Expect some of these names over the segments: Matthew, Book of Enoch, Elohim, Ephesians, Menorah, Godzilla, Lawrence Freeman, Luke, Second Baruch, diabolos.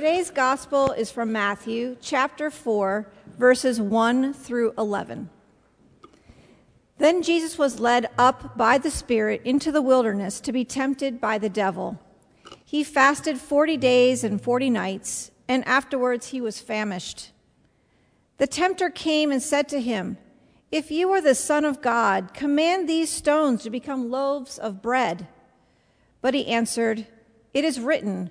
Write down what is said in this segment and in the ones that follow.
Today's gospel is from Matthew chapter 4, verses 1 through 11. Then Jesus was led up by the Spirit into the wilderness to be tempted by the devil. He fasted 40 days and 40 nights, and afterwards he was famished. The tempter came and said to him, "If you are the Son of God, command these stones to become loaves of bread." But he answered, "It is written,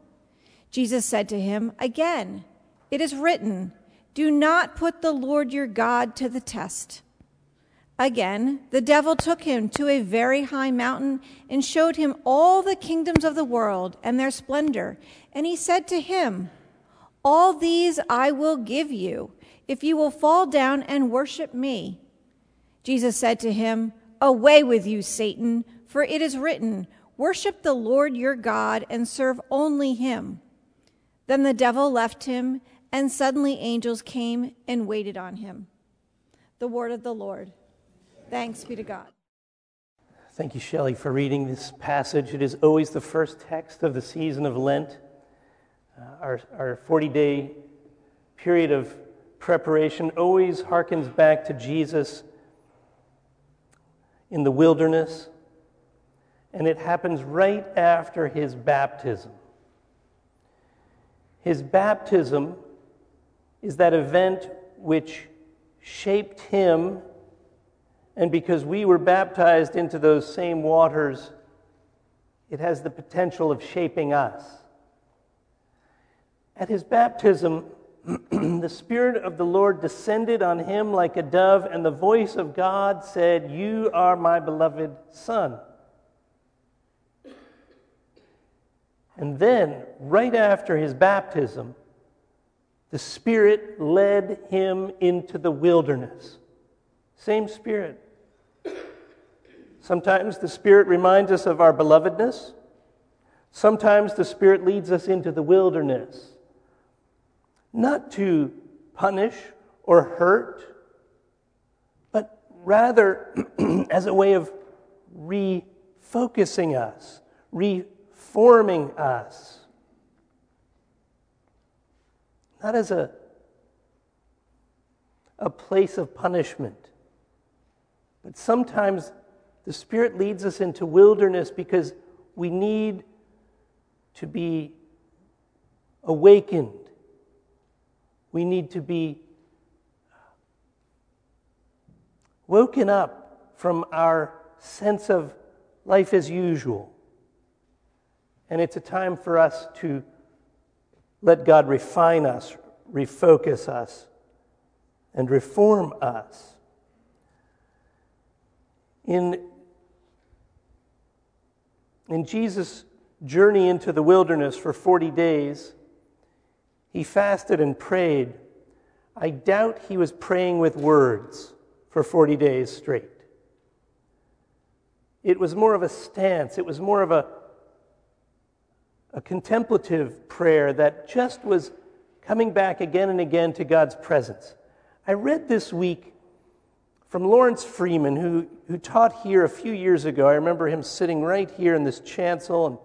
Jesus said to him, "Again, it is written, 'Do not put the Lord your God to the test.'" Again, the devil took him to a very high mountain and showed him all the kingdoms of the world and their splendor. And he said to him, "All these I will give you, if you will fall down and worship me." Jesus said to him, "Away with you, Satan, for it is written, 'Worship the Lord your God and serve only him.'" Then the devil left him, and suddenly angels came and waited on him. The word of the Lord. Thanks be to God. Thank you, Shelley, for reading this passage. It is always the first text of the season of Lent, our 40-day period of preparation always harkens back to Jesus in the wilderness, and it happens right after his baptism. His baptism is that event which shaped him. And because we were baptized into those same waters, it has the potential of shaping us. At his baptism, the Spirit of the Lord descended on him like a dove, and the voice of God said, "You are my beloved Son." And then, right after his baptism, the Spirit led him into the wilderness. Same Spirit. Sometimes the Spirit reminds us of our belovedness. Sometimes the Spirit leads us into the wilderness, not to punish or hurt, but rather as a way of refocusing us, reforming us. Not as a place of punishment. But sometimes the Spirit leads us into wilderness because we need to be awakened. We need to be woken up from our sense of life as usual. And it's a time for us to let God refine us, refocus us, and reform us. In Jesus' journey into the wilderness for 40 days, he fasted and prayed. I doubt he was praying with words for 40 days straight. It was more of a stance. It was more of a contemplative prayer that just was coming back again and again to God's presence. I read this week from Lawrence Freeman, who taught here a few years ago. I remember him sitting right here in this chancel and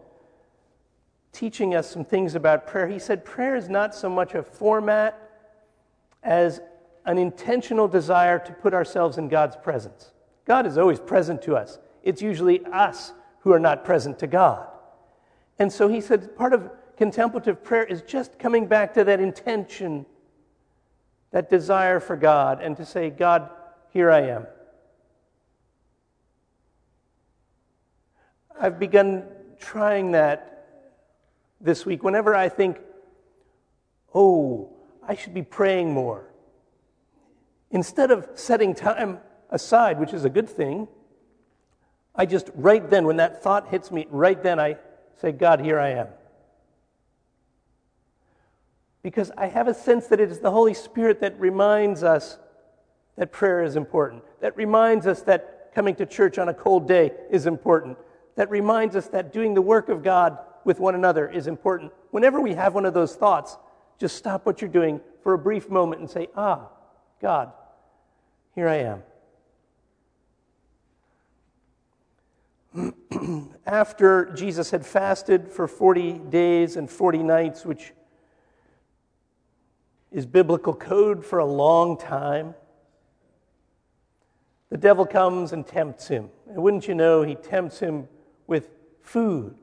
teaching us some things about prayer. He said, prayer is not so much a format as an intentional desire to put ourselves in God's presence. God is always present to us. It's usually us who are not present to God. And so he said, part of contemplative prayer is just coming back to that intention, that desire for God, and to say, God, here I am. I've begun trying that this week. Whenever I think, I should be praying more, instead of setting time aside, which is a good thing, I just right then, when that thought hits me, right then I say, God, here I am. because I have a sense that it is the Holy Spirit that reminds us that prayer is important, that reminds us that coming to church on a cold day is important, that reminds us that doing the work of God with one another is important. Whenever we have one of those thoughts, just stop what you're doing for a brief moment and say, "Ah, God, here I am." After Jesus had fasted for 40 days and 40 nights, which is biblical code for a long time, the devil comes and tempts him. And wouldn't you know, he tempts him with food.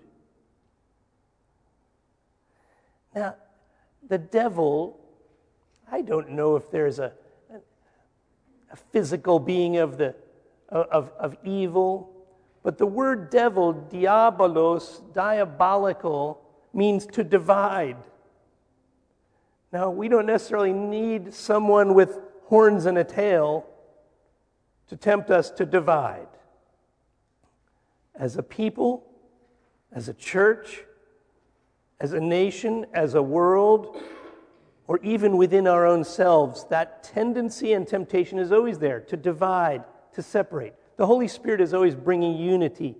Now, the devil, I don't know if there's a physical being of evil, but the word devil, diabolos, diabolical, means to divide. Now, we don't necessarily need someone with horns and a tail to tempt us to divide. As a people, as a church, as a nation, as a world, or even within our own selves, that tendency and temptation is always there to divide, to separate. The Holy Spirit is always bringing unity.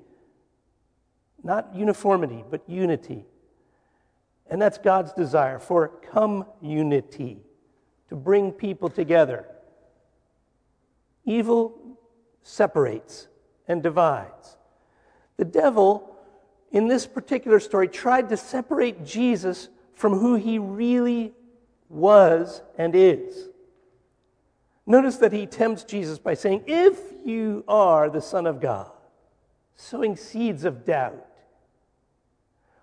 Not uniformity, but unity. And that's God's desire for community, to bring people together. Evil separates and divides. The devil, in this particular story, tried to separate Jesus from who he really was and is. Notice that he tempts Jesus by saying, "If you are the Son of God," sowing seeds of doubt.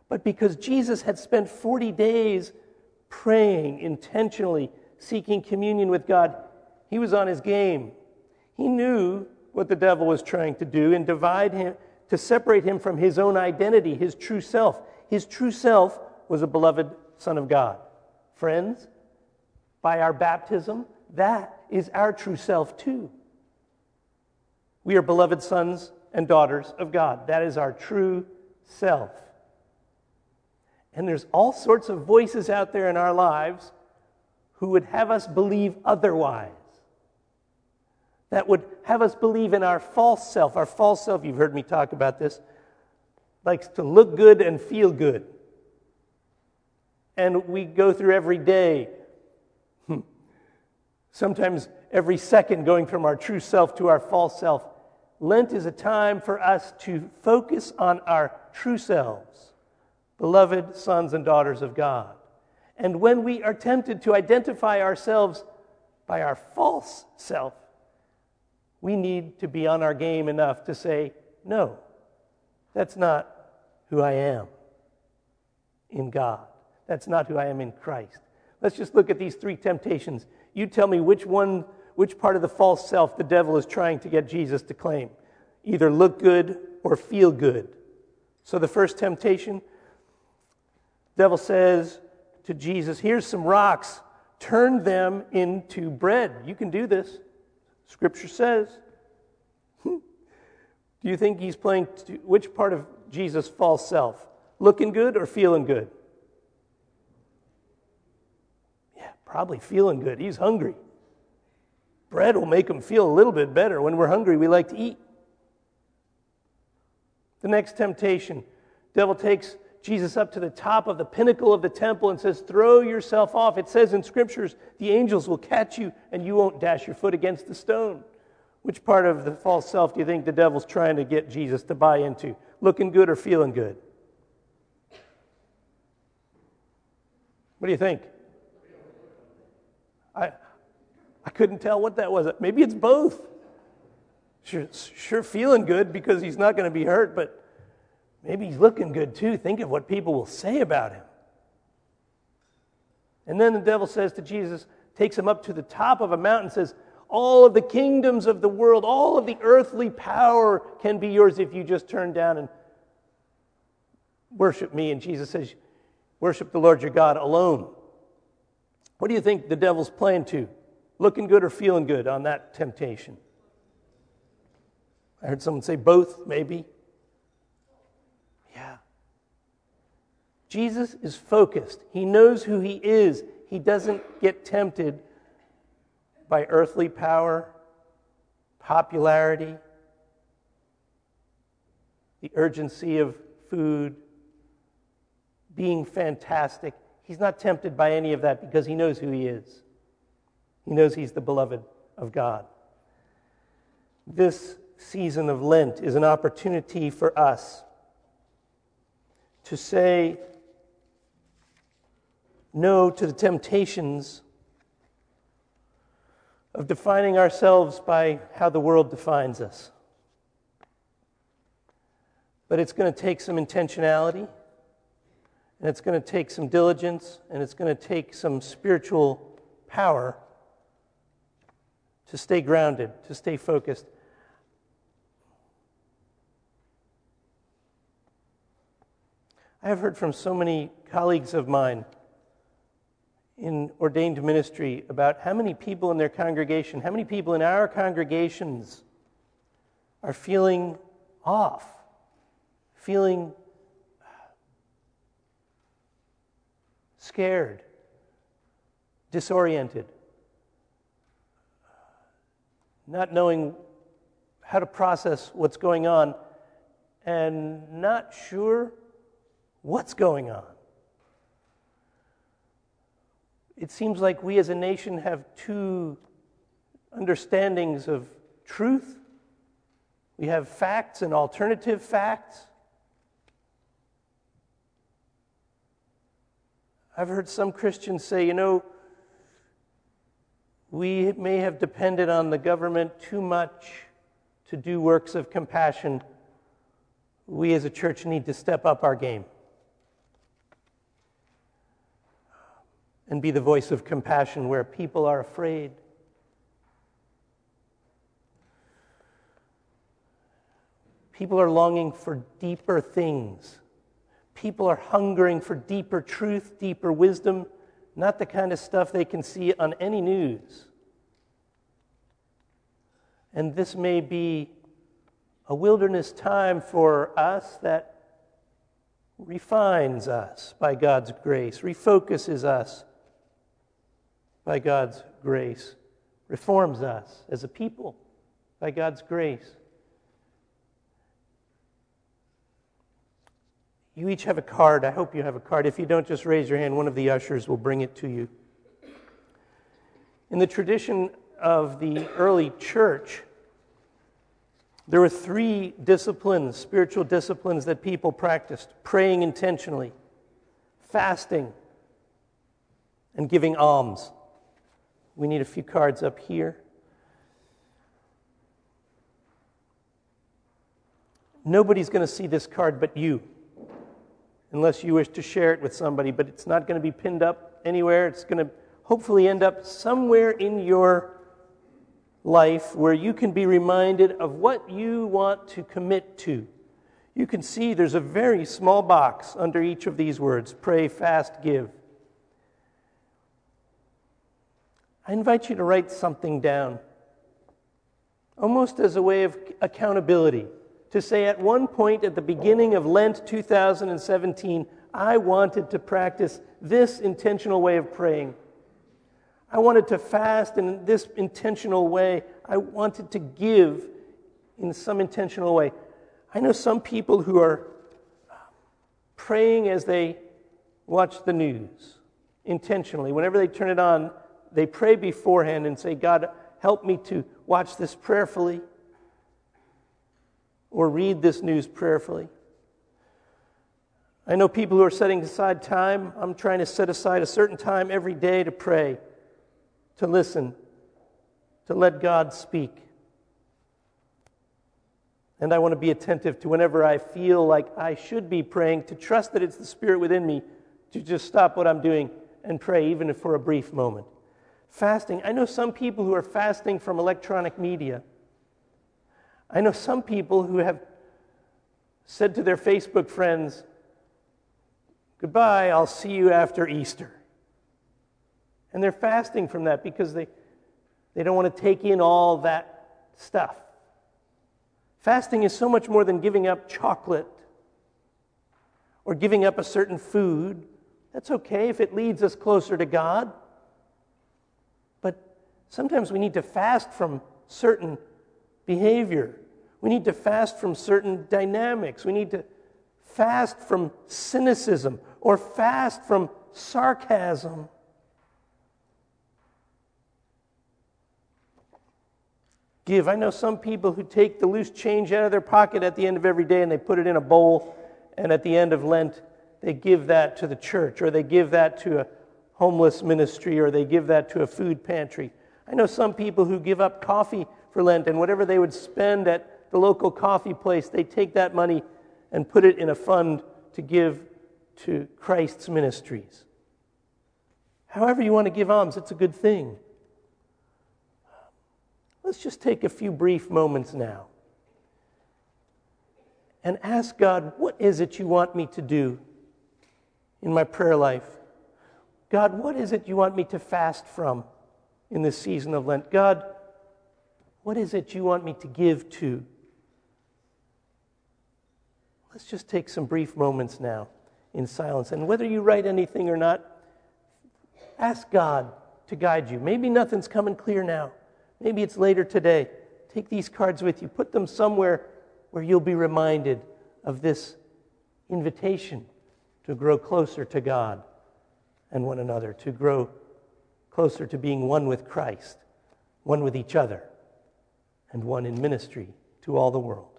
But because Jesus had spent 40 days praying intentionally, seeking communion with God, he was on his game. He knew what the devil was trying to do and divide him, to separate him from his own identity, his true self. His true self was a beloved Son of God. Friends, by our baptism, that is our true self too. We are beloved sons and daughters of God. That is our true self. And there's all sorts of voices out there in our lives who would have us believe otherwise, that would have us believe in our false self. Our false self, you've heard me talk about this, likes to look good and feel good. And we go through every day, sometimes every second, going from our true self to our false self. Lent is a time for us to focus on our true selves, beloved sons and daughters of God. And when we are tempted to identify ourselves by our false self, we need to be on our game enough to say, "No, that's not who I am in God. That's not who I am in Christ." Let's just look at these three temptations. You tell me which part of the false self the devil is trying to get Jesus to claim. Either look good or feel good. So the first temptation, the devil says to Jesus, "Here's some rocks. Turn them into bread. You can do this. Scripture says." Do you think he's playing which part of Jesus' false self? Looking good or feeling good? Yeah, probably feeling good. He's hungry. Bread will make him feel a little bit better. When we're hungry, we like to eat. The next temptation, devil takes Jesus up to the top of the pinnacle of the temple and says, "Throw yourself off." It says in scriptures, the angels will catch you and you won't dash your foot against the stone. Which part of the false self do you think the devil's trying to get Jesus to buy into? Looking good or feeling good? What do you think? I couldn't tell what that was. Maybe it's both. Sure feeling good because he's not going to be hurt, but maybe he's looking good too. Think of what people will say about him. And then the devil says to Jesus, takes him up to the top of a mountain, says, "All of the kingdoms of the world, all of the earthly power can be yours if you just turn down and worship me." And Jesus says, "Worship the Lord your God alone." What do you think the devil's playing to? Looking good or feeling good on that temptation? I heard someone say both, maybe. Jesus is focused. He knows who he is. he doesn't get tempted by earthly power, popularity, the urgency of food, being fantastic. He's not tempted by any of that because he knows who he is. He knows he's the beloved of God. This season of Lent is an opportunity for us to say no to the temptations of defining ourselves by how the world defines us. But it's going to take some intentionality, and it's going to take some diligence, and it's going to take some spiritual power to stay grounded, to stay focused. I have heard from so many colleagues of mine in ordained ministry about how many people in their congregation, how many people in our congregations are feeling off, feeling scared, disoriented, not knowing how to process what's going on, and not sure what's going on. It seems like we as a nation have two understandings of truth. We have facts and alternative facts. I've heard some Christians say, you know, we may have depended on the government too much to do works of compassion. We as a church need to step up our game and be the voice of compassion where people are afraid. People are longing for deeper things. People are hungering for deeper truth, deeper wisdom, not the kind of stuff they can see on any news. And this may be a wilderness time for us that refines us by God's grace, refocuses us by God's grace, reforms us as a people by God's grace. You each have a card. I hope you have a card. If you don't, just raise your hand. One of the ushers will bring it to you. In the tradition of the early church, there were three disciplines, spiritual disciplines, that people practiced: praying intentionally, fasting, and giving alms. We need a few cards up here. Nobody's going to see this card but you, unless you wish to share it with somebody, but it's not going to be pinned up anywhere. It's going to hopefully end up somewhere in your life where you can be reminded of what you want to commit to. You can see there's a very small box under each of these words: pray, fast, give. I invite you to write something down, almost as a way of accountability, to say at one point at the beginning of Lent 2017, I wanted to practice this intentional way of praying. I wanted to fast in this intentional way. I wanted to give in some intentional way. I know some people who are praying as they watch the news intentionally. Whenever they turn it on, they pray beforehand and say, God, help me to watch this prayerfully or read this news prayerfully. I know people who are setting aside time. I'm trying to set aside a certain time every day to pray, to listen, to let God speak. And I want to be attentive to whenever I feel like I should be praying, to trust that it's the Spirit within me to just stop what I'm doing and pray, even if for a brief moment. Fasting. I know some people who are fasting from electronic media. I know some people who have said to their Facebook friends, goodbye, I'll see you after Easter. And they're fasting from that because they don't want to take in all that stuff. Fasting is so much more than giving up chocolate or giving up a certain food. That's okay if it leads us closer to God. But sometimes we need to fast from certain behavior. We need to fast from certain dynamics. We need to fast from cynicism or fast from sarcasm. Give. I know some people who take the loose change out of their pocket at the end of every day and they put it in a bowl, and at the end of Lent, they give that to the church, or they give that to a homeless ministry, or they give that to a food pantry. I know some people who give up coffee for Lent, and whatever they would spend at the local coffee place, they take that money and put it in a fund to give to Christ's ministries. However you want to give alms, it's a good thing. Let's just take a few brief moments now and ask God, what is it you want me to do in my prayer life? God, what is it you want me to fast from in this season of Lent? God, what is it you want me to give to? Let's just take some brief moments now in silence. And whether you write anything or not, ask God to guide you. Maybe nothing's coming clear now. Maybe it's later today. Take these cards with you. Put them somewhere where you'll be reminded of this invitation to grow closer to God and one another, to grow closer to being one with Christ, one with each other, and one in ministry to all the world.